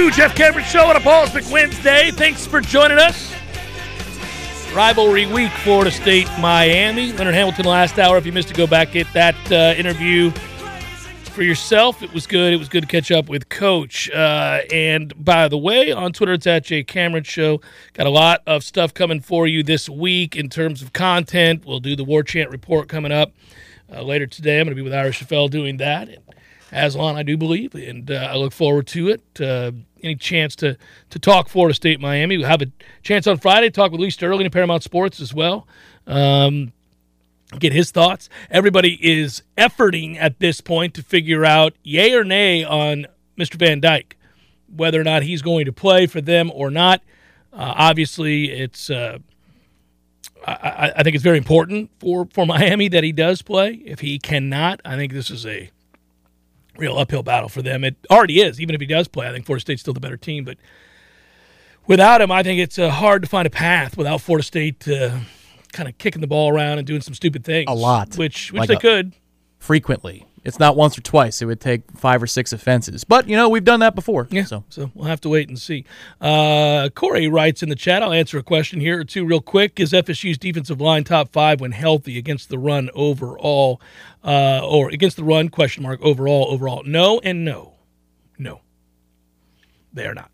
2, Jeff Cameron Show on a Ballistic Wednesday. Thanks for joining us. Rivalry week, Florida State, Miami. Leonard Hamilton last hour. If you missed it, go back at that interview for yourself. It was good. It was good to catch up with Coach. And by the way, on Twitter, it's at Jay Cameron Show. Got a lot of stuff coming for you this week in terms of content. We'll do the War Chant Report coming up later today. I'm going to be with Irish F.L. doing that. And Aslan, I do believe, and I look forward to it. Any chance to talk Florida State, Miami. We'll have a chance on Friday to talk with Lee Sterling of Paramount Sports as well. Get his thoughts. Everybody is efforting at this point to figure out yay or nay on Mr. Van Dyke, whether or not he's going to play for them or not. Obviously, it's I think it's very important for Miami that he does play. If he cannot, I think this is a real uphill battle for them. It already is, even if he does play. I think Florida State's still the better team, but without him, I think it's hard to find a path without Florida State kind of kicking the ball around and doing some stupid things. A lot. Which like they could. Frequently. It's not once or twice. It would take 5 or 6 offenses. But, you know, we've done that before. Yeah, so we'll have to wait and see. Corey writes in the chat, I'll answer a question here or two real quick. Is FSU's defensive line top 5 when healthy against the run overall? Or against the run, overall? No and no. No. They are not.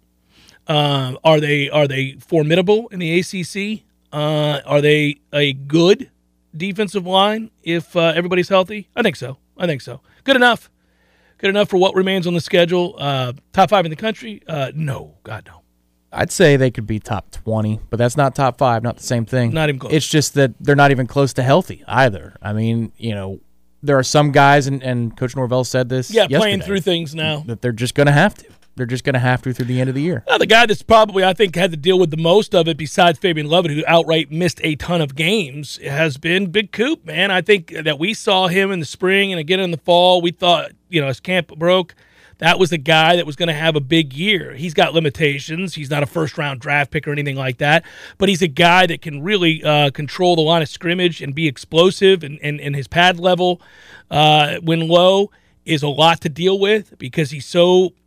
Are they formidable in the ACC? Are they a good defensive line if everybody's healthy? I think so. Good enough for what remains on the schedule. Top 5 in the country? No. God, no. I'd say they could be top 20, but that's not top 5, not the same thing. Not even close. It's just that they're not even close to healthy either. I mean, you know, there are some guys, and Coach Norvell said this yesterday, playing through things now. That they're just going to have to. They're just going to have to through the end of the year. Well, the guy that's probably, I think, had to deal with the most of it besides Fabian Lovett, who outright missed a ton of games, has been Big Coop, man. I think that we saw him in the spring and again in the fall. We thought, you know, as camp broke, that was the guy that was going to have a big year. He's got limitations. He's not a first-round draft pick or anything like that, but he's a guy that can really control the line of scrimmage and be explosive, and his pad level when low is a lot to deal with because he's so –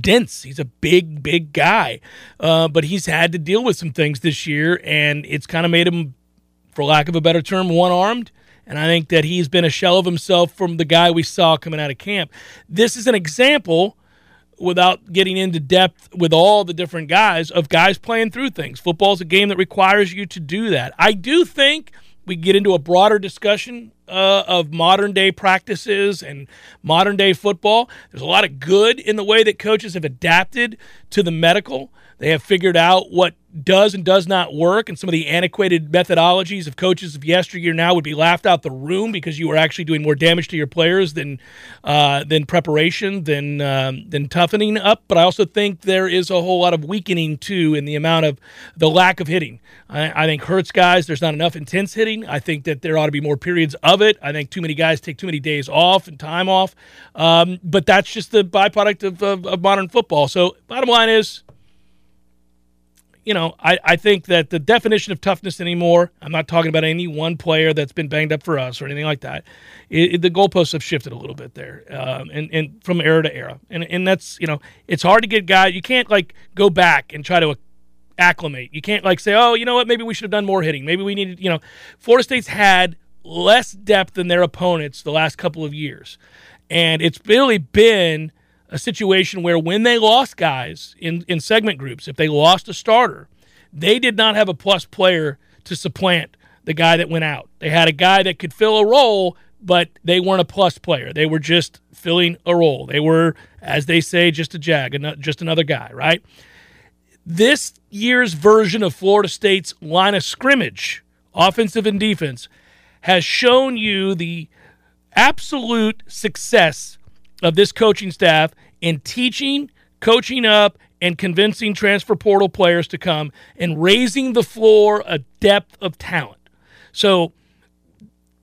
dense. He's a big guy, but he's had to deal with some things this year, and it's kind of made him, for lack of a better term, one-armed, and I think that he's been a shell of himself from the guy we saw coming out of camp. This is an example, without getting into depth with all the different guys, of guys playing through things. Football's a game that requires you to do that. I do think we get into a broader discussion of modern-day practices and modern-day football. There's a lot of good in the way that coaches have adapted to the medical. They have figured out what does and does not work, and some of the antiquated methodologies of coaches of yesteryear now would be laughed out the room because you were actually doing more damage to your players than preparation, than toughening up. But I also think there is a whole lot of weakening, too, in the amount of the lack of hitting. I think hurts guys. There's not enough intense hitting. I think that there ought to be more periods of it. I think too many guys take too many days off and time off. But that's just the byproduct of modern football. So bottom line is, you know, I think that the definition of toughness anymore, I'm not talking about any one player that's been banged up for us or anything like that. The goalposts have shifted a little bit there, and from era to era. And that's, you know, it's hard to get guys. You can't, like, go back and try to acclimate. You can't, like, say, oh, you know what, maybe we should have done more hitting. Maybe we needed, you know, Florida State's had less depth than their opponents the last couple of years. And it's really been a situation where when they lost guys in segment groups, if they lost a starter, they did not have a plus player to supplant the guy that went out. They had a guy that could fill a role, but they weren't a plus player. They were just filling a role. They were, as they say, just a jag, just another guy, right? This year's version of Florida State's line of scrimmage, offensive and defense, has shown you the absolute success of this coaching staff in teaching, coaching up, and convincing transfer portal players to come and raising the floor a depth of talent. So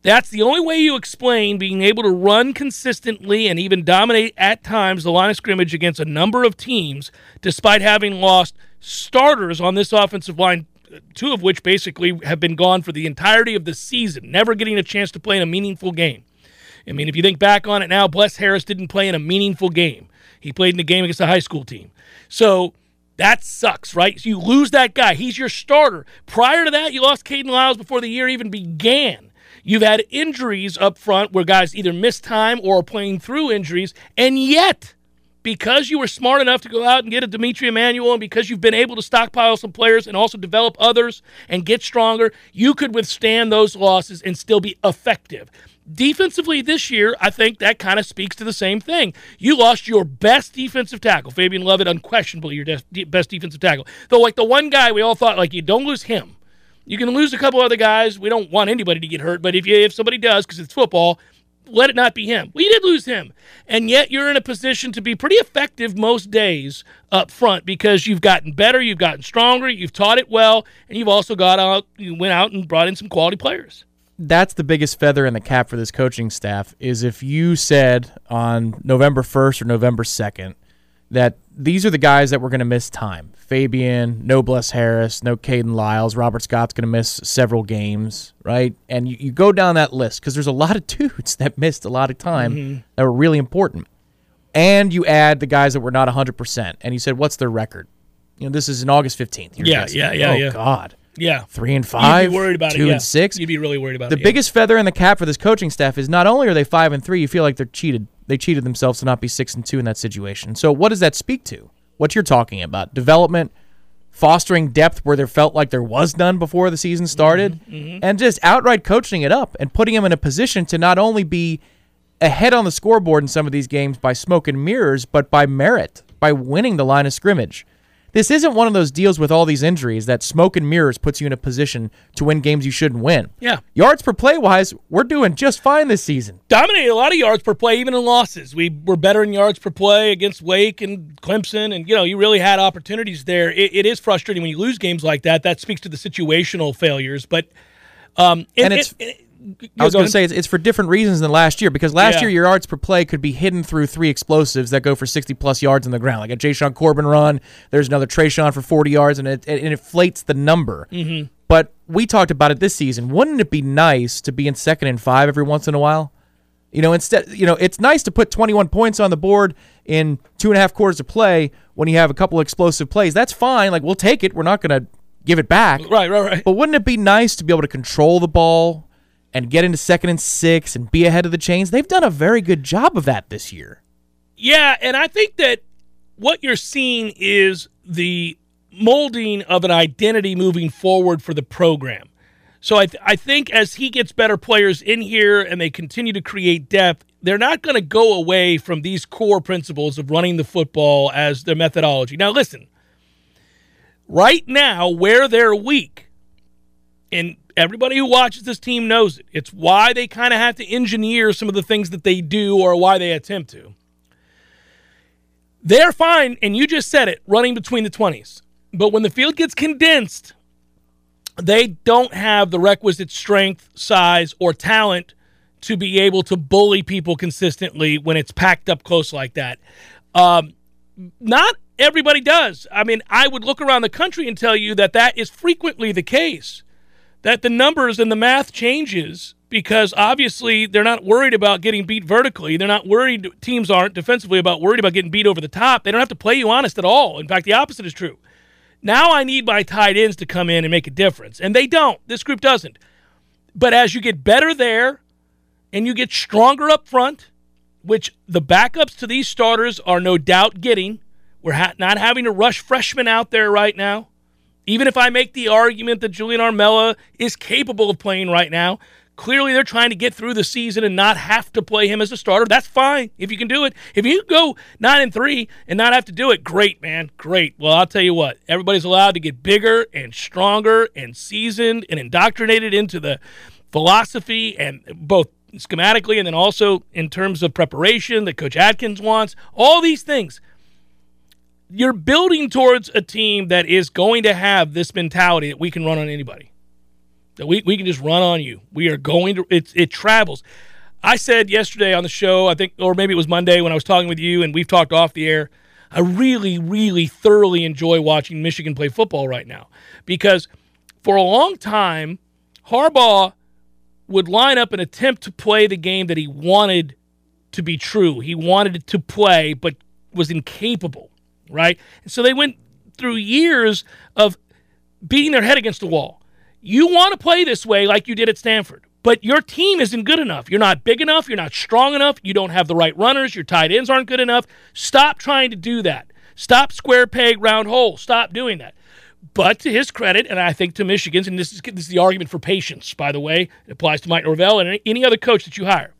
that's the only way you explain being able to run consistently and even dominate at times the line of scrimmage against a number of teams, despite having lost starters on this offensive line, 2 of which basically have been gone for the entirety of the season, never getting a chance to play in a meaningful game. I mean, if you think back on it now, Bless Harris didn't play in a meaningful game. He played in the game against the high school team. So that sucks, right? So you lose that guy. He's your starter. Prior to that, you lost Caden Lyles before the year even began. You've had injuries up front where guys either miss time or are playing through injuries, and yet, because you were smart enough to go out and get a Demetri Emanuel, and because you've been able to stockpile some players and also develop others and get stronger, you could withstand those losses and still be effective. Defensively this year, I think that kind of speaks to the same thing. You lost your best defensive tackle, Fabian Lovett, unquestionably your best defensive tackle. Though, like, the one guy we all thought, like, you don't lose him. You can lose a couple other guys. We don't want anybody to get hurt, but if somebody does, because it's football, let it not be him. Well, you did lose him, and yet you're in a position to be pretty effective most days up front because you've gotten better, you've gotten stronger, you've taught it well, and you've also you went out and brought in some quality players. That's the biggest feather in the cap for this coaching staff, is if you said on November 1st or November 2nd that these are the guys that we're going to miss time. Fabian, no Bless Harris, no Caden Lyles. Robert Scott's going to miss several games, right? And you go down that list because there's a lot of dudes that missed a lot of time that were really important. And you add the guys that were not 100%. And you said, what's their record? You know, this is in August 15th. Yeah. Oh, God. Yeah. 3-5. You'd be worried about 2-6. You'd be really worried about it. The biggest feather in the cap for this coaching staff is not only are they 5-3, you feel like they're cheated. They cheated themselves to not be 6-2 in that situation. So what does that speak to? What you're talking about, development, fostering depth where there felt like there was none before the season started, and just outright coaching it up and putting them in a position to not only be ahead on the scoreboard in some of these games by smoke and mirrors, but by merit, by winning the line of scrimmage. This isn't one of those deals with all these injuries that smoke and mirrors puts you in a position to win games you shouldn't win. Yeah. Yards per play-wise, we're doing just fine this season. Dominated a lot of yards per play, even in losses. We were better in yards per play against Wake and Clemson, and, you know, you really had opportunities there. It is frustrating when you lose games like that. That speaks to the situational failures. But I was going to say it's for different reasons than last year, because last year your yards per play could be hidden through three explosives that go for 60-plus yards on the ground, like a Jayshon Corbin run. There's another Trayshawn for 40 yards, and it inflates the number. But we talked about it this season. Wouldn't it be nice to be in 2nd and 5 every once in a while? You know, instead, you know, it's nice to put 21 points on the board in 2.5 quarters of play when you have a couple of explosive plays. That's fine. Like, we'll take it. We're not going to give it back. Right. But wouldn't it be nice to be able to control the ball and get into 2nd and 6 and be ahead of the chains? They've done a very good job of that this year. Yeah, and I think that what you're seeing is the molding of an identity moving forward for the program. So I think as he gets better players in here and they continue to create depth, they're not going to go away from these core principles of running the football as their methodology. Now, listen, right now where they're weak, and everybody who watches this team knows it. It's why they kind of have to engineer some of the things that they do or why they attempt to. They're fine, and you just said it, running between the 20s. But when the field gets condensed, they don't have the requisite strength, size, or talent to be able to bully people consistently when it's packed up close like that. Not everybody does. I mean, I would look around the country and tell you that that is frequently the case, that the numbers and the math changes because obviously they're not worried about getting beat vertically. They're not worried, teams aren't defensively worried about getting beat over the top. They don't have to play you honest at all. In fact, the opposite is true. Now I need my tight ends to come in and make a difference, and they don't. This group doesn't. But as you get better there and you get stronger up front, which the backups to these starters are no doubt getting, we're not having to rush freshmen out there right now. Even if I make the argument that Julian Armella is capable of playing right now, clearly they're trying to get through the season and not have to play him as a starter. That's fine if you can do it. If you go 9-3 and not have to do it, great, man, great. Well, I'll tell you what, everybody's allowed to get bigger and stronger and seasoned and indoctrinated into the philosophy, and both schematically and then also in terms of preparation that Coach Atkins wants, all these things. You're building towards a team that is going to have this mentality that we can run on anybody, that we can just run on you. We are going to – it travels. I said yesterday on the show, I think, or maybe it was Monday when I was talking with you and we've talked off the air, I really, really thoroughly enjoy watching Michigan play football right now because for a long time, Harbaugh would line up and attempt to play the game that he wanted to be true. He wanted to play, but was incapable, right? And so they went through years of beating their head against the wall. You want to play this way like you did at Stanford, but your team isn't good enough. You're not big enough. You're not strong enough. You don't have the right runners. Your tight ends aren't good enough. Stop trying to do that. Stop square peg, round hole. Stop doing that. But to his credit, and I think to Michigan's, and this is the argument for patience, by the way. It applies to Mike Norvell and any other coach that you hire.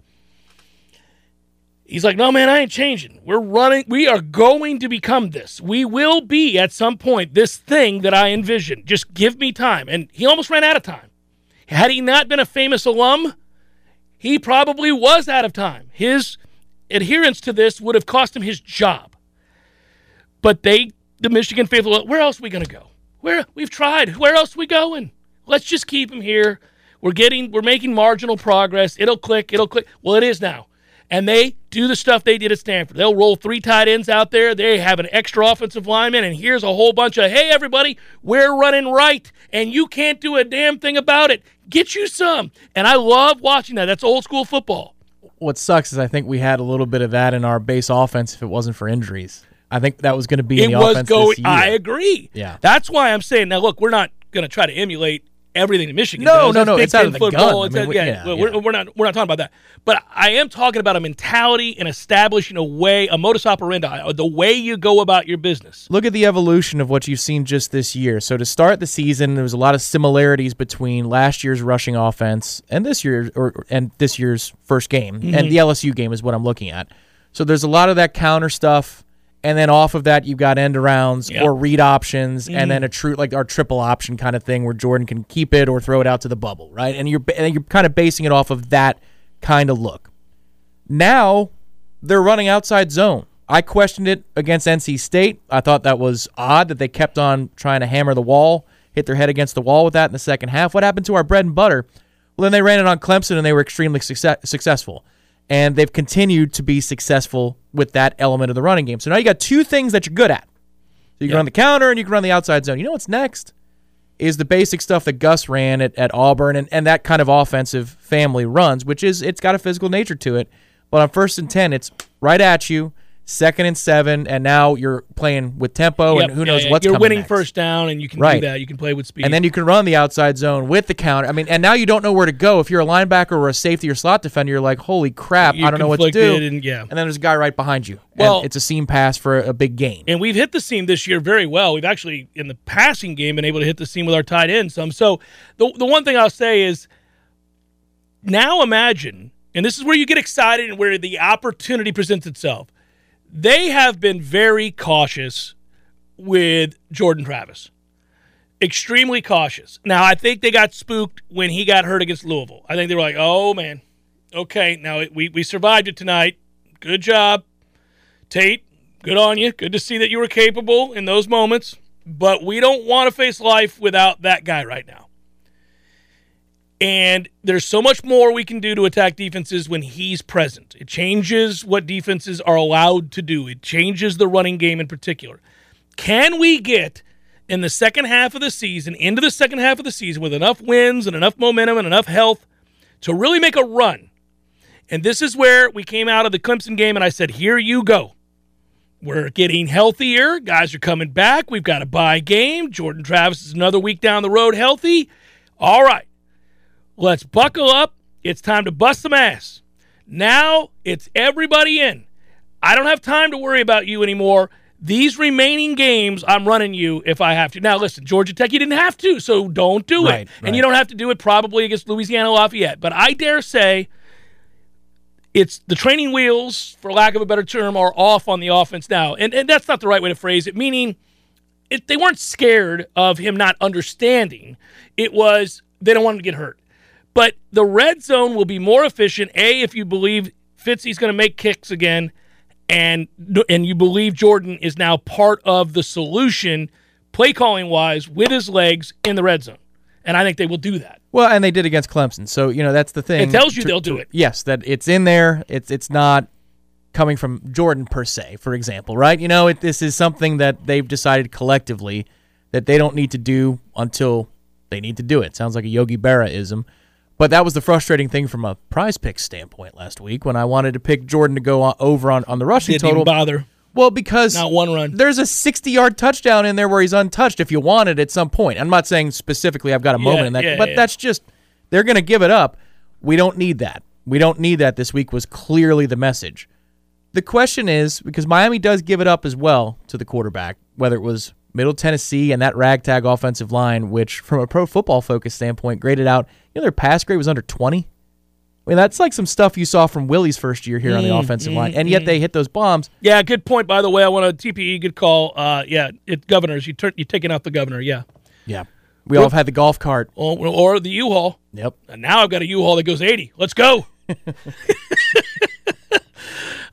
He's like, no, man, I ain't changing. We are going to become this. We will be at some point this thing that I envisioned. Just give me time. And he almost ran out of time. Had he not been a famous alum, he probably was out of time. His adherence to this would have cost him his job. But the Michigan faithful, where else are we going to go? We've tried. Where else are we going? Let's just keep him here. We're making marginal progress. It'll click. Well, it is now. And they do the stuff they did at Stanford. They'll roll three tight ends out there. They have an extra offensive lineman, and here's a whole bunch of, hey, everybody, we're running right, and you can't do a damn thing about it. Get you some. And I love watching that. That's old school football. What sucks is I think we had a little bit of that in our base offense if it wasn't for injuries. I think that was going to be in the offense this year. I agree. Yeah. That's why I'm saying, now, look, we're not going to try to emulate everything in Michigan. No. It's out of the football. Gun. I mean, we're not talking about that. But I am talking about a mentality and establishing a modus operandi, the way you go about your business. Look at the evolution of what you've seen just this year. So to start the season, there was a lot of similarities between last year's rushing offense and this year's first game, mm-hmm. and the LSU game is what I'm looking at. So there's a lot of that counter stuff. And then off of that, you've got end arounds or read options, and then our triple option kind of thing where Jordan can keep it or throw it out to the bubble, right? And you're kind of basing it off of that kind of look. Now they're running outside zone. I questioned it against NC State. I thought that was odd that they kept on trying to hammer the wall, hit their head against the wall with that in the second half. What happened to our bread and butter? Well, then they ran it on Clemson, and they were extremely successful. And they've continued to be successful with that element of the running game. So now you got two things that you're good at. So you can run the counter and you can run the outside zone. You know what's next is the basic stuff that Gus ran at Auburn and that kind of offensive family runs, which is it's got a physical nature to it. But on 1st and 10, it's right at you, 2nd and 7, and now you're playing with tempo and who knows what's coming next. You're winning first down and you can do that. You can play with speed. And then you can run the outside zone with the counter. I mean, and now you don't know where to go. If you're a linebacker or a safety or slot defender, you're like, holy crap, I don't know what to do. And then there's a guy right behind you. Well, and it's a seam pass for a big gain. And we've hit the seam this year very well. We've actually, in the passing game, been able to hit the seam with our tight end some. So the one thing I'll say is now imagine, and this is where you get excited and where the opportunity presents itself. They have been very cautious with Jordan Travis. Extremely cautious. Now, I think they got spooked when he got hurt against Louisville. I think they were like, oh, man, okay, now we survived it tonight. Good job. Tate, good on you. Good to see that you were capable in those moments. But we don't want to face life without that guy right now. And there's so much more we can do to attack defenses when he's present. It changes what defenses are allowed to do. It changes the running game in particular. Can we get in the second half of the season, into the second half of the season, with enough wins and enough momentum and enough health to really make a run? And this is where we came out of the Clemson game and I said, here you go. We're getting healthier. Guys are coming back. We've got a bye game. Jordan Travis is another week down the road healthy. All right. Let's buckle up. It's time to bust some ass. Now it's everybody in. I don't have time to worry about you anymore. These remaining games, I'm running you if I have to. Now, listen, Georgia Tech, you didn't have to, so don't do it. And you don't have to do it probably against Louisiana Lafayette. But I dare say it's the training wheels, for lack of a better term, are off on the offense now. And that's not the right way to phrase it, meaning they weren't scared of him not understanding. It was they don't want him to get hurt. But the red zone will be more efficient, A, if you believe Fitzy's going to make kicks again, and you believe Jordan is now part of the solution, play-calling-wise, with his legs in the red zone. And I think they will do that. Well, and they did against Clemson. So, that's the thing. It tells you they'll do it. Yes, that it's in there. It's not coming from Jordan per se, for example, right? This is something that they've decided collectively that they don't need to do until they need to do it. Sounds like a Yogi Berra-ism. But that was the frustrating thing from a prize pick standpoint last week when I wanted to pick Jordan to go over on the rushing total. Didn't even bother. Well, because not one run. There's a 60-yard touchdown in there where he's untouched if you want it at some point. I'm not saying specifically I've got a moment in that, but that's just they're going to give it up. We don't need that. We don't need that this week was clearly the message. The question is, because Miami does give it up as well to the quarterback, whether it was Middle Tennessee and that ragtag offensive line, which from a Pro Football Focus standpoint graded out, you know, their pass grade was under 20. I mean, that's like some stuff you saw from Willie's first year here on the offensive line, and yet they hit those bombs. Yeah, good point, by the way. I want to TPE, good call. Governors. You're taking out the governor, Yeah. We all have had the golf cart. Or the U-Haul. Yep. And now I've got a U-Haul that goes 80. Let's go.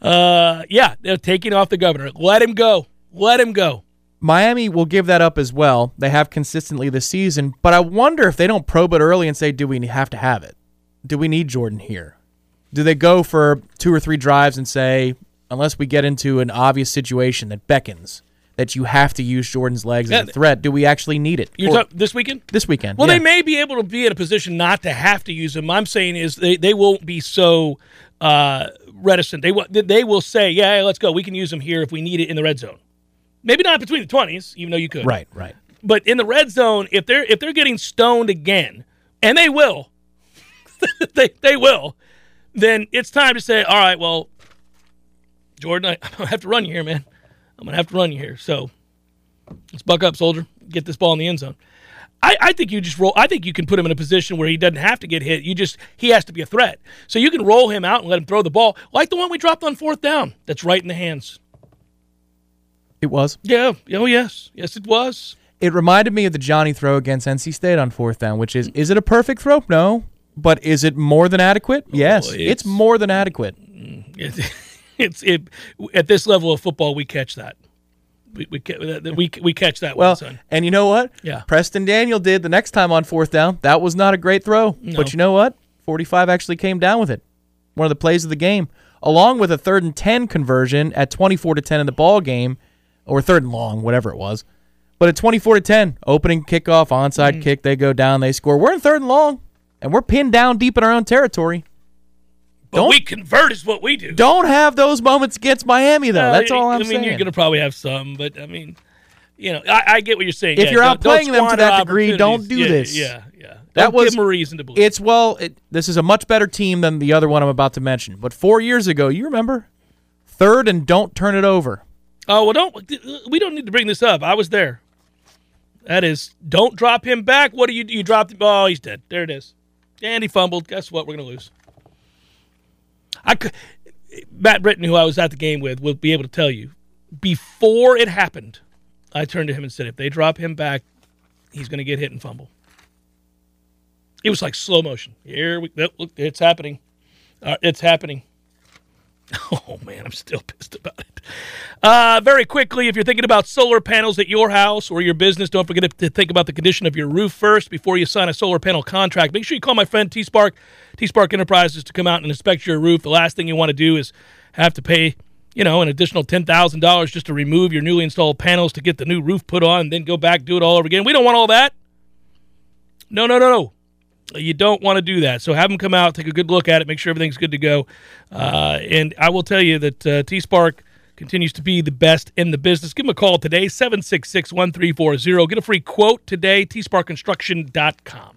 They're taking off the governor. Let him go. Miami will give that up as well. They have consistently this season, but I wonder if they don't probe it early and say, do we have to have it? Do we need Jordan here? Do they go for two or three drives and say, unless we get into an obvious situation that beckons that you have to use Jordan's legs as a threat, do we actually need it? You're talking this weekend? This weekend, Well, they may be able to be in a position not to have to use him. I'm saying is they won't be so reticent. They will say, yeah, let's go. We can use him here if we need it in the red zone. Maybe not between the 20s, even though you could. Right. But in the red zone, if they're getting stoned again, and they will, they will, then it's time to say, all right, well, Jordan, I'm going to have to run you here, man. So let's buck up, soldier. Get this ball in the end zone. I think you just roll. I think you can put him in a position where he doesn't have to get hit. He has to be a threat. So you can roll him out and let him throw the ball, like the one we dropped on fourth down. That's right in the hands. It was? Yeah. Oh, yes. Yes, it was. It reminded me of the Johnny throw against NC State on fourth down, which is it a perfect throw? No. But is it more than adequate? Yes. It's more than adequate. It's at this level of football, we catch that. We catch that one, son. And you know what? Yeah. Preston Daniel did the next time on fourth down. That was not a great throw. No. But you know what? 45 actually came down with it. One of the plays of the game, along with a 3rd and 10 conversion at 24-10 in the ball game. Or 3rd and long, whatever it was. But at 24-10, opening kickoff, onside kick, they go down, they score. We're in 3rd and long, and we're pinned down deep in our own territory. But we convert is what we do. Don't have those moments against Miami, though. That's all I'm saying. I mean, you're going to probably have some, but, I mean, you know, I get what you're saying. If you're outplaying them to that degree, don't do this. Yeah. Give them a reason to believe. This is a much better team than the other one I'm about to mention. But 4 years ago, you remember? 3rd and don't turn it over. Oh, well, we don't need to bring this up. I was there. That is, don't drop him back. What do you do? You dropped him. Oh, he's dead. There it is. And he fumbled. Guess what? We're going to lose. Matt Britton, who I was at the game with, will be able to tell you. Before it happened, I turned to him and said, if they drop him back, he's going to get hit and fumble. It was like slow motion. Look, it's happening. It's happening. Oh, man, I'm still pissed about it. Very quickly, if you're thinking about solar panels at your house or your business, don't forget to think about the condition of your roof first before you sign a solar panel contract. Make sure you call my friend T-Spark, T-Spark Enterprises, to come out and inspect your roof. The last thing you want to do is have to pay, an additional $10,000 just to remove your newly installed panels to get the new roof put on and then go back, do it all over again. We don't want all that. No. You don't want to do that. So have them come out, take a good look at it, make sure everything's good to go. And I will tell you that T-Spark continues to be the best in the business. Give them a call today, 766-1340. Get a free quote today, tsparkconstruction.com.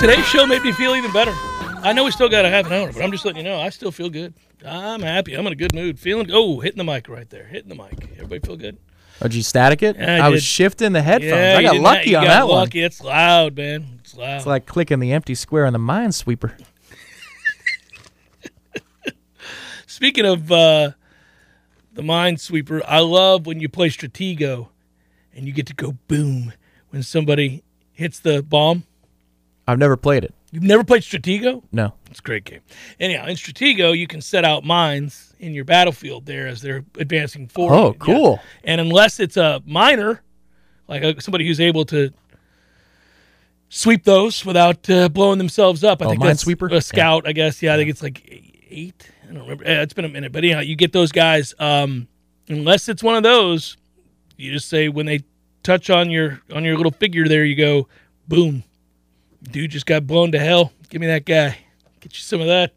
Today's show made me feel even better. I know we still got a half an hour, but I'm just letting you know I still feel good. I'm happy. I'm in a good mood. Feeling hitting the mic right there. Hitting the mic. Everybody feel good? Oh, did you static it? Yeah, I was shifting the headphones. Yeah, I got lucky on that one. It's loud, man. It's loud. It's like clicking the empty square on the Minesweeper. Speaking of the Minesweeper, I love when you play Stratego and you get to go boom when somebody hits the bomb. I've never played it. You've never played Stratego? No. It's a great game. Anyhow, in Stratego, you can set out mines in your battlefield there as they're advancing forward. Oh, cool. Yeah. And unless it's a miner, like somebody who's able to sweep those without blowing themselves up. I think that's Minesweeper? A scout, yeah. I guess. Yeah, I think it's like 8. I don't remember. It's been a minute. But anyhow, you get those guys. Unless it's one of those, you just say when they touch on your little figure there, you go, boom. Dude just got blown to hell. Give me that guy. Get you some of that.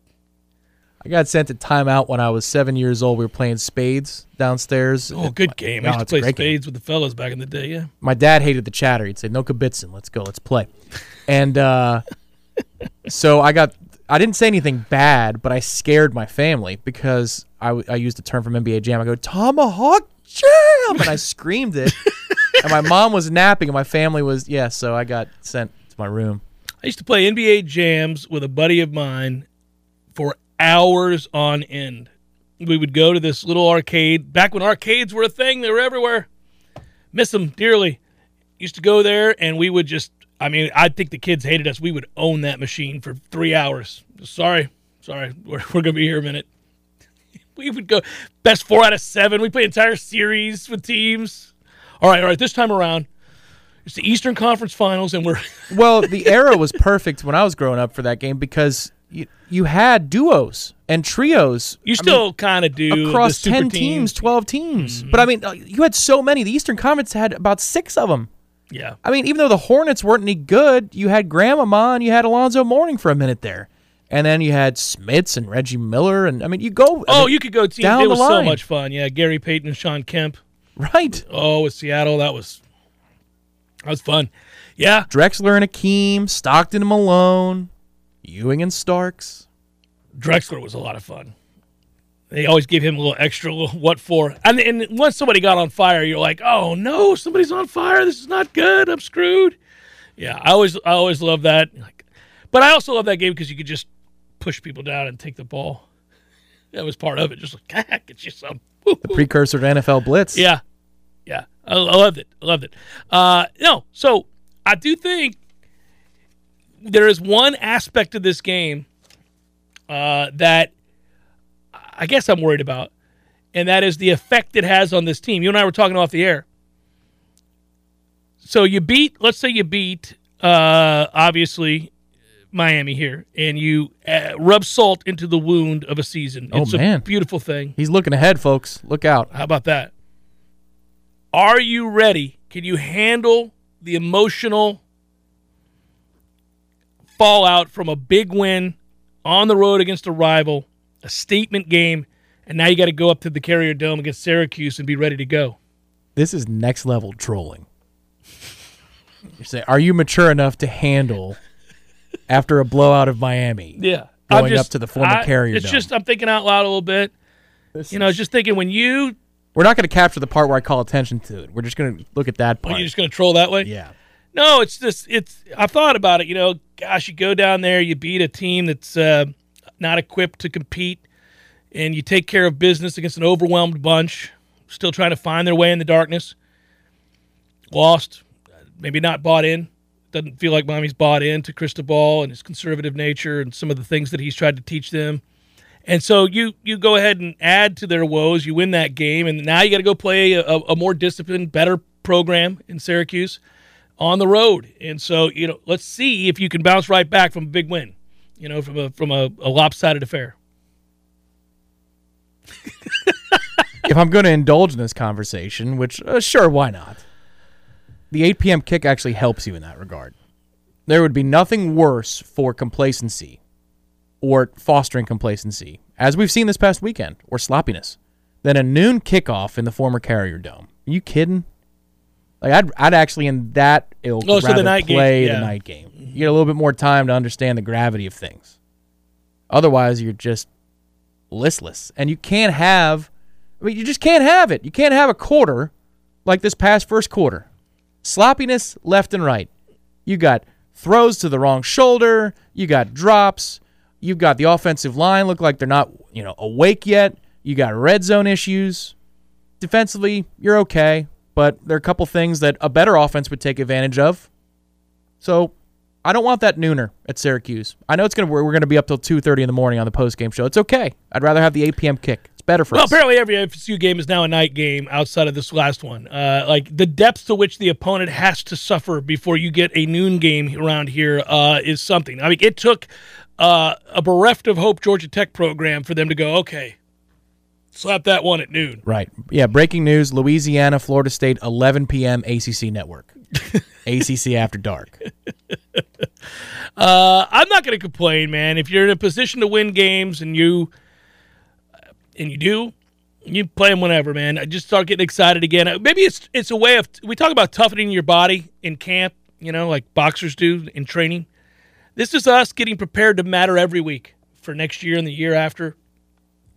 I got sent to timeout when I was 7 years old. We were playing spades downstairs. Oh, good game. I used to play spades with the fellas back in the day, yeah. My dad hated the chatter. He'd say, no kibbitzing. Let's go. Let's play. And so I didn't say anything bad, but I scared my family because I used a term from NBA Jam. I go, Tomahawk Jam! And I screamed it. And my mom was napping, and my family was, so I got sent to my room. I used to play NBA Jams with a buddy of mine for hours on end. We would go to this little arcade. Back when arcades were a thing, they were everywhere. Miss them dearly. Used to go there, and we would just, I think the kids hated us. We would own that machine for 3 hours. Sorry, we're going to be here a minute. We would go best 4 out of 7. We'd play entire series with teams. All right, this time around. It's the Eastern Conference Finals, and we're... Well, the era was perfect when I was growing up for that game because you had duos and trios. You still kind of do. Across 10 teams, 12 teams. Mm-hmm. But, you had so many. The Eastern Conference had about 6 of them. Yeah. Even though the Hornets weren't any good, you had Grandmama and you had Alonzo Mourning for a minute there. And then you had Smits and Reggie Miller. And, you go... you could go team. It was so much fun. Yeah, Gary Payton and Sean Kemp. Right. Oh, with Seattle, that was fun. Yeah. Drexler and Akeem, Stockton and Malone, Ewing and Starks. Drexler was a lot of fun. They always give him a little extra, what for. And once somebody got on fire, you're like, oh, no, somebody's on fire. This is not good. I'm screwed. Yeah, I always love that. But I also love that game because you could just push people down and take the ball. That was part of it. Just like, get you some. The precursor to NFL Blitz. Yeah. Yeah, I loved it. I loved it. So I do think there is one aspect of this game that I guess I'm worried about, and that is the effect it has on this team. You and I were talking off the air. So let's say you beat, obviously, Miami here, and you rub salt into the wound of a season. It's a beautiful thing. He's looking ahead, folks. Look out. How about that? Are you ready? Can you handle the emotional fallout from a big win on the road against a rival, a statement game, and now you got to go up to the Carrier Dome against Syracuse and be ready to go? This is next level trolling. You say, are you mature enough to handle after a blowout of Miami? Yeah, going up to the former Carrier Dome. It's just I'm thinking out loud a little bit. I was just thinking when you. We're not going to capture the part where I call attention to it. We're just going to look at that part. Oh, you're just going to troll that way? Yeah. No, I've thought about it. Gosh, you go down there, you beat a team that's not equipped to compete, and you take care of business against an overwhelmed bunch, still trying to find their way in the darkness. Lost, maybe not bought in. Doesn't feel like Miami's bought into Cristobal and his conservative nature and some of the things that he's tried to teach them. And so you go ahead and add to their woes. You win that game, and now you got to go play a more disciplined, better program in Syracuse on the road. And so let's see if you can bounce right back from a big win, from a lopsided affair. If I'm going to indulge in this conversation, which sure, why not? The 8 p.m. kick actually helps you in that regard. There would be nothing worse for complacency. Or fostering complacency, as we've seen this past weekend, or sloppiness, than a noon kickoff in the former Carrier Dome. Are you kidding? I'd actually, in that ilk. Oh, so the night play game, yeah. The night game. You get a little bit more time to understand the gravity of things. Otherwise, you're just listless. And you can't have – I mean, you just can't have it. You can't have a quarter like this past first quarter. Sloppiness left and right. You got throws to the wrong shoulder. You got drops. You've got the offensive line look like they're not, you know, awake yet. You got red zone issues. Defensively, you're okay, but there are a couple things that a better offense would take advantage of. So I don't want that nooner at Syracuse. I know it's gonna we're going to be up till 2:30 in the morning on the postgame show. It's okay. I'd rather have the 8 p.m. kick. It's better for us. Well, apparently every FSU game is now a night game outside of this last one. Like the depths to which the opponent has to suffer before you get a noon game around here is something. I mean, it took a bereft of hope Georgia Tech program for them to go, okay, slap that one at noon. Right. Yeah, breaking news, Louisiana, Florida State, 11 p.m., ACC Network. ACC After Dark. I'm not going to complain, man. If you're in a position to win games and you do, you play them whenever, man. I just start getting excited again. Maybe it's a way of – we talk about toughening your body in camp, you know, like boxers do in training. This is us getting prepared to matter every week for next year and the year after.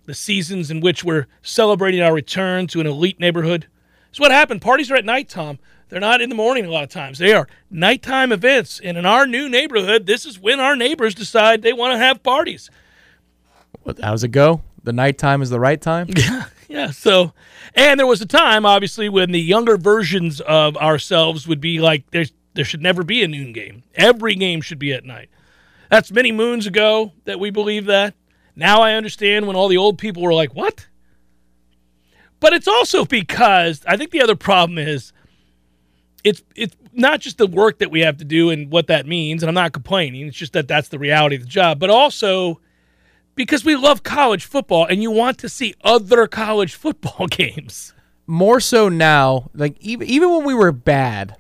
The seasons in which we're celebrating our return to an elite neighborhood. It's what happened. Parties are at night, Tom. They're not in the morning a lot of times. They are nighttime events. And in our new neighborhood, this is when our neighbors decide they want to have parties. How's it go? The nighttime is the right time? Yeah. So, and there was a time, obviously, when the younger versions of ourselves would be like, there should never be a noon game. Every game should be at night. That's many moons ago that we believed that. Now I understand when all the old people were like, what? But it's also because I think the other problem is it's not just the work that we have to do and what that means, and I'm not complaining. It's just that that's the reality of the job. But also because we love college football and you want to see other college football games. More so now, like even when we were bad,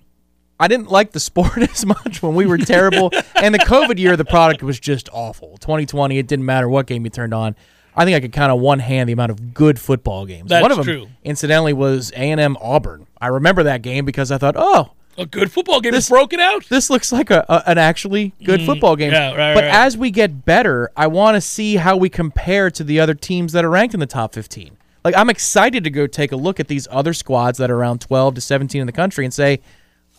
I didn't like the sport as much when we were terrible. And the COVID year, the product was just awful. 2020, it didn't matter what game you turned on. I think I could count on one hand the amount of good football games. That's one of them, true. Incidentally, was A&M Auburn. I remember that game because I thought, a good football game is broken out. This looks like an actually good football game. Yeah, right, but as we get better, I want to see how we compare to the other teams that are ranked in the top 15. Like, I'm excited to go take a look at these other squads that are around 12 to 17 in the country and say,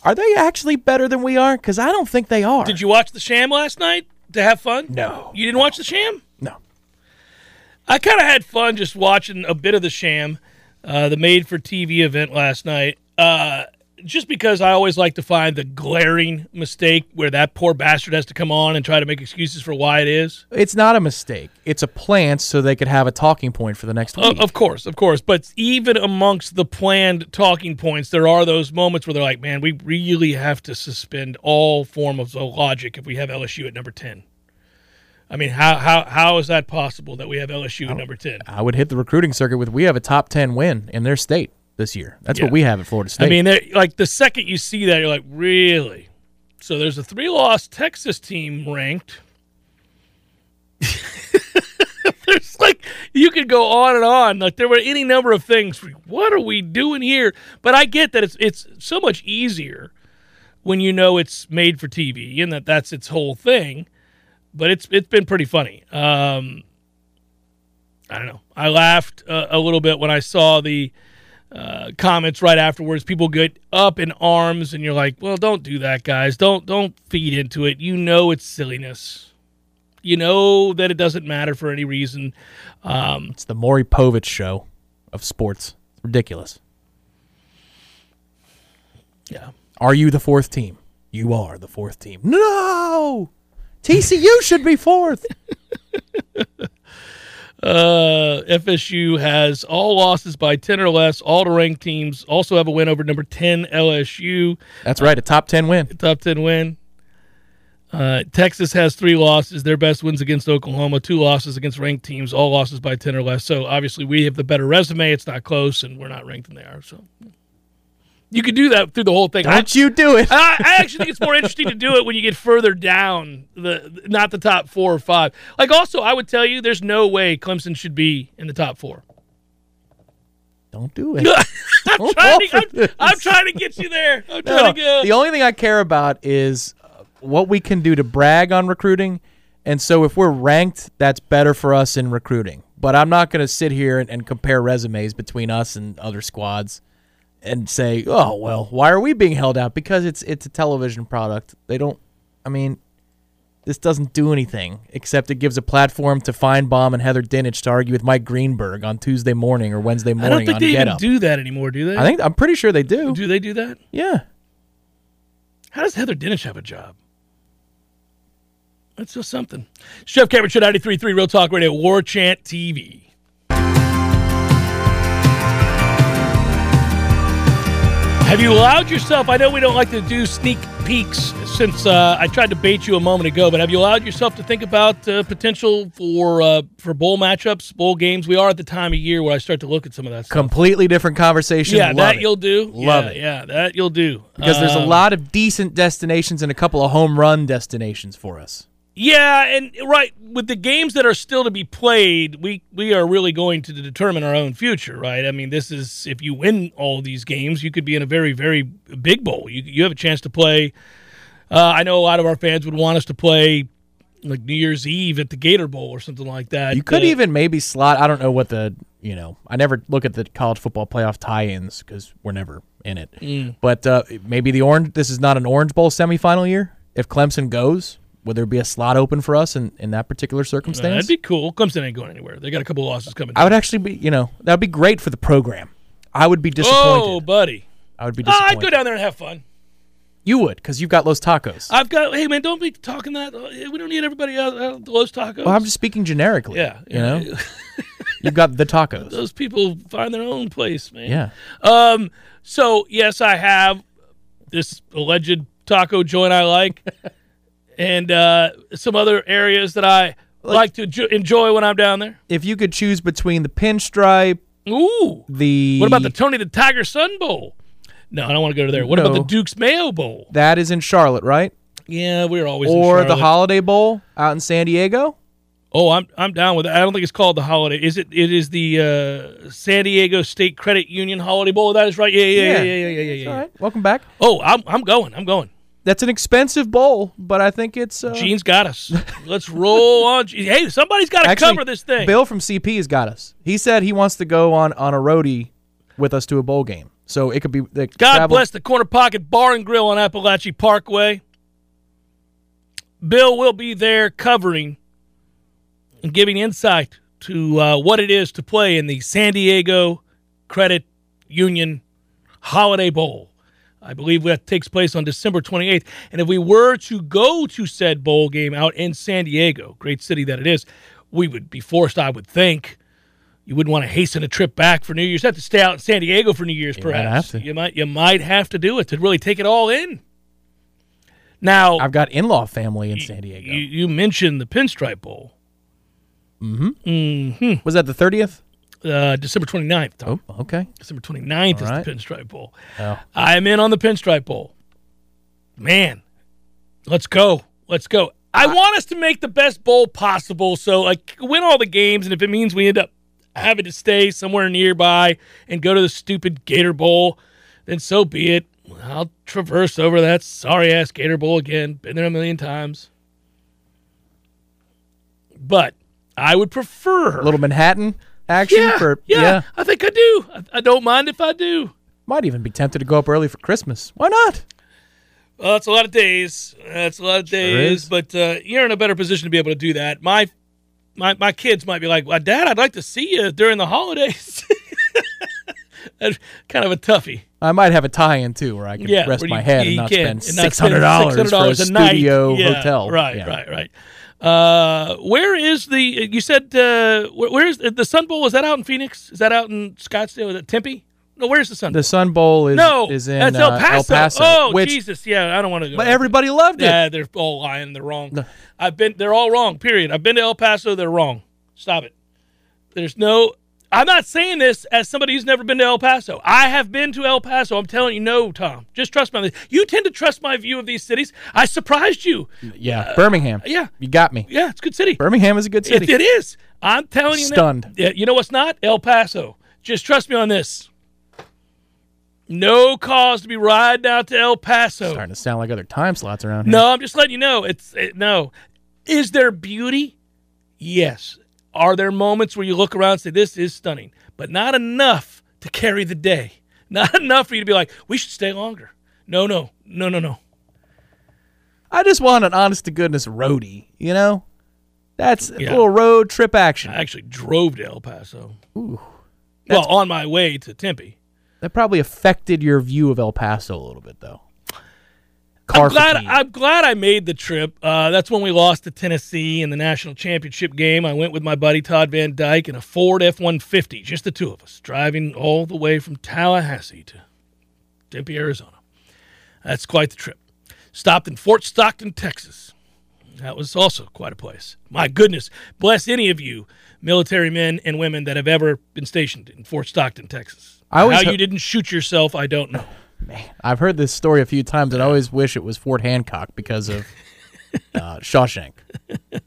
are they actually better than we are? Because I don't think they are. Did you watch The Sham last night to have fun? No. You didn't watch The Sham? No. I kind of had fun just watching a bit of The Sham, the made-for-TV event last night, just because I always like to find the glaring mistake where that poor bastard has to come on and try to make excuses for why it is. It's not a mistake. It's a plant so they could have a talking point for the next week. Of course. But even amongst the planned talking points, there are those moments where they're like, man, we really have to suspend all form of logic if we have LSU at number 10. I mean, how is that possible that we have LSU at number 10? I would hit the recruiting circuit with we have a top 10 win in their state this year. That's what we have at Florida State. I mean, like the second you see that, you're like, really? So there's a 3-loss Texas team ranked. There's like, you could go on and on. Like there were any number of things. What are we doing here? But I get that it's so much easier when you know it's made for TV and that's its whole thing. But it's been pretty funny. I don't know. I laughed a little bit when I saw the comments right afterwards. People get up in arms and you're like, well, don't do that, guys. Don't feed into it. You know it's silliness. You know that it doesn't matter for any reason. It's the Maury Povich show of sports. It's ridiculous. Yeah. Are you the fourth team? You are the fourth team. No! TCU should be fourth. FSU has all losses by 10 or less. All the ranked teams also have a win over number 10 LSU. That's right, a top 10 win. Top 10 win. Texas has 3 losses. Their best wins against Oklahoma, 2 losses against ranked teams, all losses by 10 or less. So obviously we have the better resume. It's not close, and we're not ranked than they are. So you could do that through the whole thing. Don't you do it. I actually think it's more interesting to do it when you get further down, not the top 4 or 5. Like, also, I would tell you there's no way Clemson should be in the top 4. Don't do it. I'm trying to get you there. I'm trying to go. The only thing I care about is what we can do to brag on recruiting. And so if we're ranked, that's better for us in recruiting. But I'm not going to sit here and compare resumes between us and other squads and say, oh, well, why are we being held out? Because it's a television product. They don't – I mean, this doesn't do anything except it gives a platform to Feinbaum and Heather Dinich to argue with Mike Greenberg on Tuesday morning or Wednesday morning on Get Up. I don't think they even do that anymore, do they? I'm pretty sure they do. Do they do that? Yeah. How does Heather Dinich have a job? That's just something. It's Jeff Cameron, 93.3 Real Talk Radio, War Chant TV. Have you allowed yourself, I know we don't like to do sneak peeks since I tried to bait you a moment ago, but have you allowed yourself to think about potential for bowl matchups, bowl games? We are at the time of year where I start to look at some of that stuff. Completely different conversation. Yeah, Yeah, that you'll do. Because there's a lot of decent destinations and a couple of home run destinations for us. Yeah, and right, with the games that are still to be played, we are really going to determine our own future, right? I mean, this is, if you win all these games, you could be in a very, very big bowl. You have a chance to play. I know a lot of our fans would want us to play, like, New Year's Eve at the Gator Bowl or something like that. You could even maybe slot, I don't know what the, I never look at the college football playoff tie-ins because we're never in it. Mm. But maybe this is not an Orange Bowl semifinal year if Clemson goes. Would there be a slot open for us in that particular circumstance? That'd be cool. Clemson ain't going anywhere. They got a couple of losses coming. I would actually be, that would be great for the program. I would be disappointed. Oh, buddy. I would be disappointed. I'd go down there and have fun. You would, because you've got Los Tacos. Hey, man, don't be talking that. We don't need everybody out at Los Tacos. Well, I'm just speaking generically. Yeah. You've got the tacos. Those people find their own place, man. Yeah. So, yes, I have this alleged taco joint I like. And some other areas that I like to enjoy when I'm down there. If you could choose between the Pinstripe, what about the Tony the Tiger Sun Bowl? No, I don't want to go to there. What about the Duke's Mayo Bowl? That is in Charlotte, right? Yeah, we're always in Charlotte. Or the Holiday Bowl out in San Diego. Oh, I'm down with it. I don't think it's called the Holiday. Is it? It is the San Diego State Credit Union Holiday Bowl. That is right. Yeah. All right. Welcome back. Oh, I'm going. That's an expensive bowl, but I think it's... Gene's got us. Let's roll on. Hey, somebody's got to cover this thing. Bill from CP has got us. He said he wants to go on a roadie with us to a bowl game. So it could be... God bless the Corner Pocket Bar and Grill on Appalachie Parkway. Bill will be there covering and giving insight to what it is to play in the San Diego Credit Union Holiday Bowl. I believe that takes place on December 28th. And if we were to go to said bowl game out in San Diego, great city that it is, we would be forced, I would think. You wouldn't want to hasten a trip back for New Year's. You have to stay out in San Diego for New Year's, perhaps. You might have to do it to really take it all in. Now, I've got in-law family in San Diego. You mentioned the Pinstripe Bowl. Mm-hmm. Mm-hmm. Was that the 30th? December 29th. Tom. Oh, okay. December 29th is the Pinstripe Bowl. Oh. I am in on the Pinstripe Bowl. Man, let's go. I want us to make the best bowl possible, so win all the games, and if it means we end up having to stay somewhere nearby and go to the stupid Gator Bowl, then so be it. I'll traverse over that sorry-ass Gator Bowl again. Been there a million times. But I would prefer... Little Manhattan? Action I think I do. I don't mind if I do. Might even be tempted to go up early for Christmas. Why not? Well, that's a lot of days. Sure, but you're in a better position to be able to do that. My kids might be like, well, Dad, I'd like to see you during the holidays. That's kind of a toughie. I might have a tie-in, too, where I can rest my head and not spend $600 for a studio hotel. Right. Where is the? You said where is the Sun Bowl? Is that out in Phoenix? Is that out in Scottsdale? Is that Tempe? No, where's the Sun Bowl? The Sun Bowl is in El Paso. Oh, which, Jesus! Yeah, I don't want to go. But everybody loved it. Yeah, they're all lying. They're wrong. No. They're all wrong. Period. I've been to El Paso. They're wrong. Stop it. There's no. I'm not saying this as somebody who's never been to El Paso. I have been to El Paso. I'm telling you, no, Tom. Just trust me. You tend to trust my view of these cities. I surprised you. Yeah, Birmingham. Yeah. You got me. Yeah, it's a good city. Birmingham is a good city. It is. I'm telling you. Stunned. Yeah, you know what's not? El Paso. Just trust me on this. No cause to be riding out to El Paso. It's starting to sound like other time slots around here. No, I'm just letting you know. No. Is there beauty? Yes. Are there moments where you look around and say, this is stunning, but not enough to carry the day? Not enough for you to be like, we should stay longer. No. I just want an honest-to-goodness roadie, you know? That's a little road trip action. I actually drove to El Paso. Ooh. Well, on my way to Tempe. That probably affected your view of El Paso a little bit, though. I'm glad I made the trip. That's when we lost to Tennessee in the national championship game. I went with my buddy Todd Van Dyke in a Ford F-150, just the two of us, driving all the way from Tallahassee to Tempe, Arizona. That's quite the trip. Stopped in Fort Stockton, Texas. That was also quite a place. My goodness, bless any of you military men and women that have ever been stationed in Fort Stockton, Texas. How you didn't shoot yourself, I don't know. Man, I've heard this story a few times, and I always wish it was Fort Hancock because of Shawshank.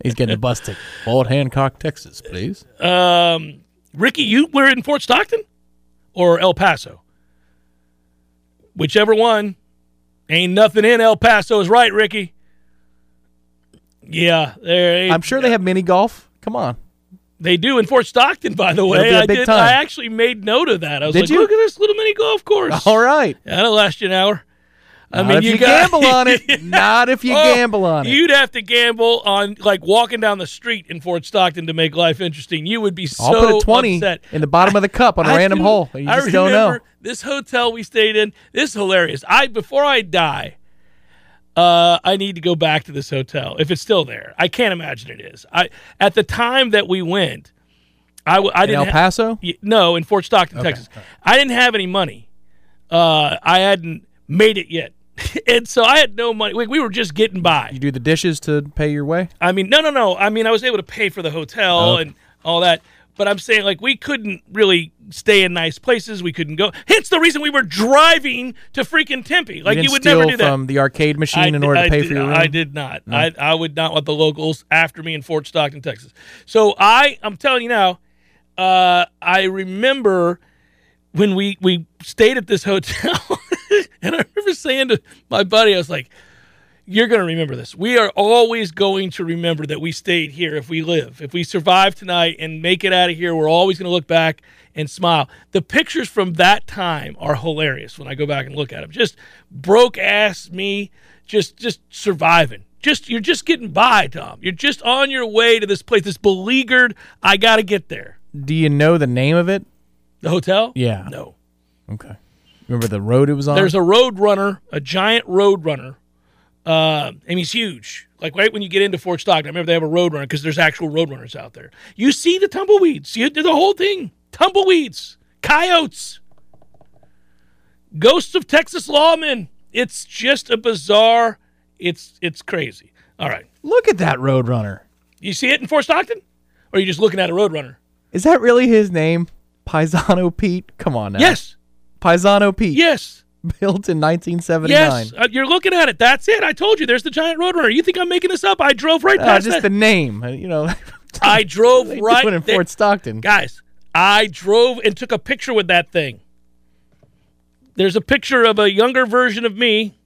He's getting a bus ticket. Fort Hancock, Texas, please. Ricky, you were in Fort Stockton or El Paso? Whichever one. Ain't nothing in El Paso is right, Ricky. Yeah. I'm sure they have mini golf. Come on. They do in Fort Stockton, by the way. I actually made note of that. I was look at this little mini golf course. All right. That'll last you an hour. Gamble on it. Yeah. Not if you gamble on it. You'd have to gamble on like walking down the street in Fort Stockton to make life interesting. You would be I'll put a 20 upset. In the bottom of the cup on a random hole. You just don't know. This hotel we stayed in, this is hilarious. Before I die, I need to go back to this hotel if it's still there. I can't imagine it is. At the time that we went, I didn't. In El Paso? No, in Fort Stockton, Texas. Right. I didn't have any money. I hadn't made it yet. And so I had no money. We were just getting by. You do the dishes to pay your way? No. I was able to pay for the hotel and all that. But I'm saying, we couldn't really stay in nice places. We couldn't go. Hence the reason we were driving to freaking Tempe. You would never do that. From the arcade machine in order to pay for your room? I did not. No. I would not want the locals after me in Fort Stockton, Texas. So I'm telling you now, I remember when we stayed at this hotel, and I remember saying to my buddy, I was like, you're going to remember this. We are always going to remember that we stayed here if we live. If we survive tonight and make it out of here, we're always going to look back and smile. The pictures from that time are hilarious when I go back and look at them. Just broke-ass me, just surviving. You're just getting by, Tom. You're just on your way to this place, this beleaguered, I got to get there. Do you know the name of it? The hotel? Yeah. No. Okay. Remember the road it was on? There's a road runner, a giant road runner. And he's huge. Right when you get into Fort Stockton, I remember they have a roadrunner because there's actual roadrunners out there. You see the tumbleweeds. You do the whole thing. Tumbleweeds. Coyotes. Ghosts of Texas lawmen. It's just a bizarre. It's crazy. All right. Look at that roadrunner. You see it in Fort Stockton? Or are you just looking at a roadrunner? Is that really his name? Paisano Pete? Come on now. Yes. Paisano Pete. Yes. Built in 1979. Yes, you're looking at it. That's it. I told you. There's the giant roadrunner. You think I'm making this up? I drove right past just that. Just the name. I drove right in Fort Stockton. Guys, I drove and took a picture with that thing. There's a picture of a younger version of me.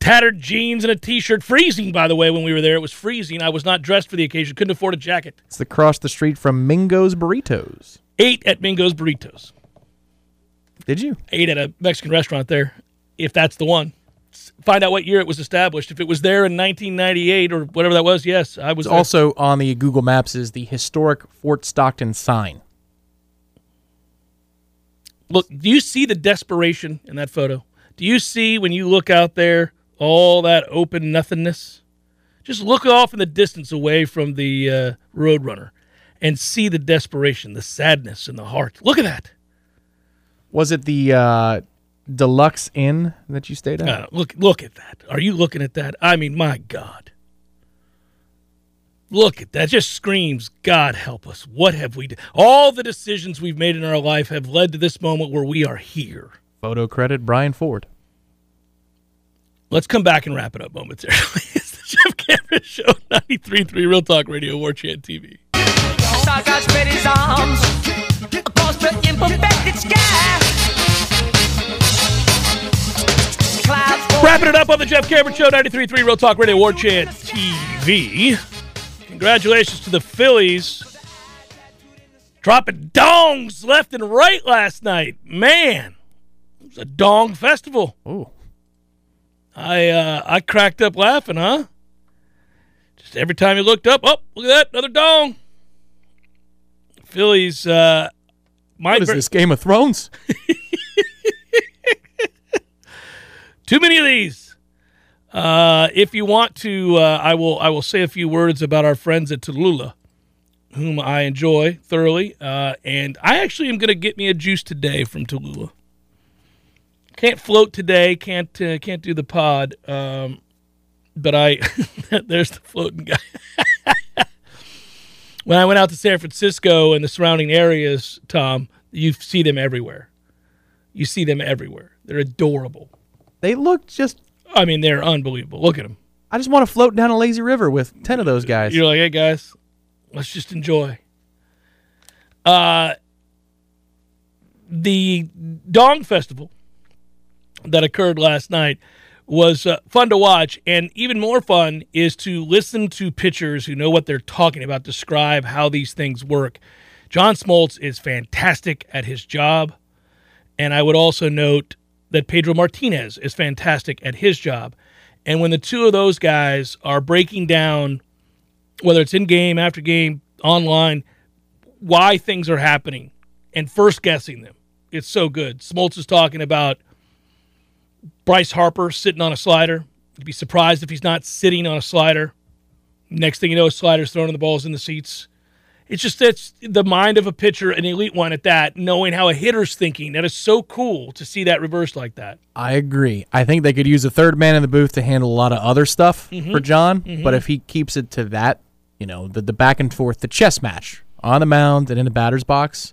Tattered jeans and a T-shirt. Freezing, by the way, when we were there. It was freezing. I was not dressed for the occasion. Couldn't afford a jacket. It's across the street from Mingo's Burritos. Ate at Mingo's Burritos. Did you? Ate at a Mexican restaurant there, if that's the one. Find out what year it was established. If it was there in 1998 or whatever that was, yes, I was there. Also on the Google Maps is the historic Fort Stockton sign. Look, do you see the desperation in that photo? Do you see when you look out there all that open nothingness? Just look off in the distance away from the Roadrunner and see the desperation, the sadness in the heart. Look at that. Was it the Deluxe Inn that you stayed at? Look at that. Are you looking at that? I mean, my God. Look at that. Just screams, God help us. What have we done? All the decisions we've made in our life have led to this moment where we are here. Photo credit, Brian Ford. Let's come back and wrap it up momentarily. It's the Jeff Cameron Show, 93.3 Real Talk Radio, War Chant TV. Wrapping it up on the Jeff Cameron Show, 93.3 Real Talk Radio, War Chant TV. Congratulations to the Phillies. Dropping dongs left and right last night. Man, it was a dong festival. Ooh. I cracked up laughing, huh? Just every time you looked up, oh, look at that, another dong. Phillies. What is this, Game of Thrones? Too many of these. If you want to, I will say a few words about our friends at Tallulah, whom I enjoy thoroughly. And I actually am going to get me a juice today from Tallulah. Can't float today. Can't do the pod. But I there's the floating guy. When I went out to San Francisco and the surrounding areas, Tom, you see them everywhere. You see them everywhere. They're adorable. They look just... I mean, they're unbelievable. Look at them. I just want to float down a lazy river with 10 of those guys. You're like, hey, guys, let's just enjoy. The Dong Festival that occurred last night was fun to watch, and even more fun is to listen to pitchers who know what they're talking about describe how these things work. John Smoltz is fantastic at his job, and I would also note that Pedro Martinez is fantastic at his job. And when the two of those guys are breaking down, whether it's in-game, after game, online, why things are happening and first guessing them, it's so good. Smoltz is talking about Bryce Harper sitting on a slider. You'd be surprised if he's not sitting on a slider. Next thing you know, a slider's thrown and the ball's in the seats. It's the mind of a pitcher, an elite one at that, knowing how a hitter's thinking. That is so cool to see that reversed like that. I agree. I think they could use a third man in the booth to handle a lot of other stuff for John. Mm-hmm. But if he keeps it to that, you know, the back and forth, the chess match on the mound and in the batter's box,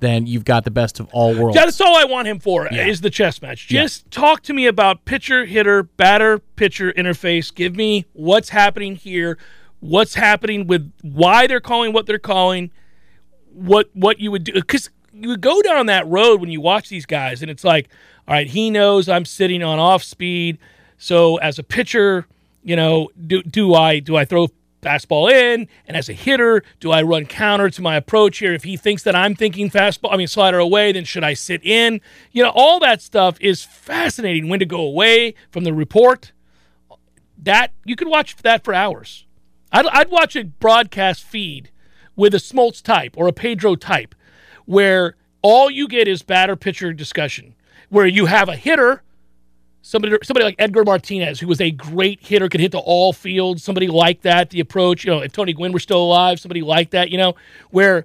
then you've got the best of all worlds. That's all I want him for is the chess match. Just talk to me about pitcher, hitter, batter, pitcher interface. Give me what's happening here, what's happening with why they're calling what they're calling, what you would do. Because you would go down that road when you watch these guys, and it's like, all right, he knows I'm sitting on off speed. So as a pitcher, you know, do I throw fastball in, and as a hitter, do I run counter to my approach here? If he thinks that I'm thinking slider away, then should I sit in? You know, all that stuff is fascinating. When to go away from the report, that you could watch that for hours. I'd watch a broadcast feed with a Smoltz type or a Pedro type, where all you get is batter pitcher discussion, where you have a hitter. Somebody like Edgar Martinez, who was a great hitter, could hit to all fields. Somebody like that, the approach. You know, if Tony Gwynn were still alive, somebody like that, you know, where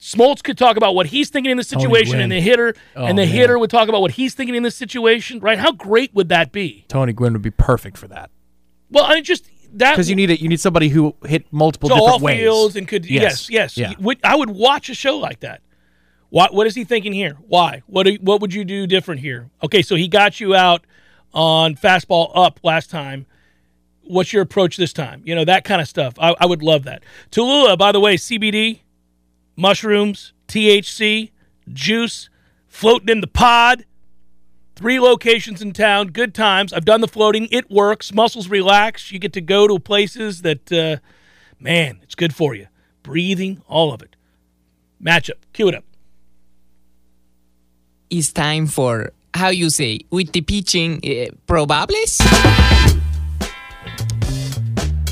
Smoltz could talk about what he's thinking in the situation, and the hitter hitter would talk about what he's thinking in this situation, right? How great would that be? Tony Gwynn would be perfect for that. Well, I mean, just that. Because you need somebody who hit multiple different ways. All fields and could, yes. Yeah. I would watch a show like that. What is he thinking here? Why? What would you do different here? Okay, so he got you out on fastball up last time. What's your approach this time? You know, that kind of stuff. I would love that. Tallulah, by the way, CBD, mushrooms, THC, juice, floating in the pod. 3 locations in town, good times. I've done the floating. It works. Muscles relax. You get to go to places that, man, it's good for you. Breathing, all of it. Matchup. Cue it up. It's time for, how you say, with the pitching, probables?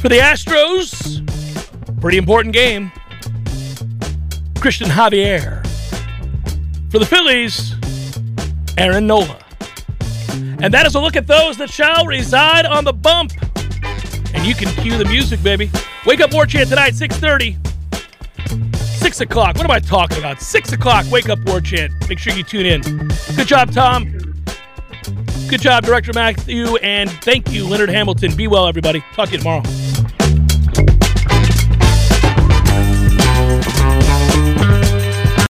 For the Astros, pretty important game. Christian Javier. For the Phillies, Aaron Nola. And that is a look at those that shall reside on the bump. And you can cue the music, baby. Wake up War Chant tonight, 6:30. 6 o'clock. What am I talking about? 6 o'clock. Wake up, War Chant. Make sure you tune in. Good job, Tom. Good job, Director Matthew. And thank you, Leonard Hamilton. Be well, everybody. Talk to you tomorrow.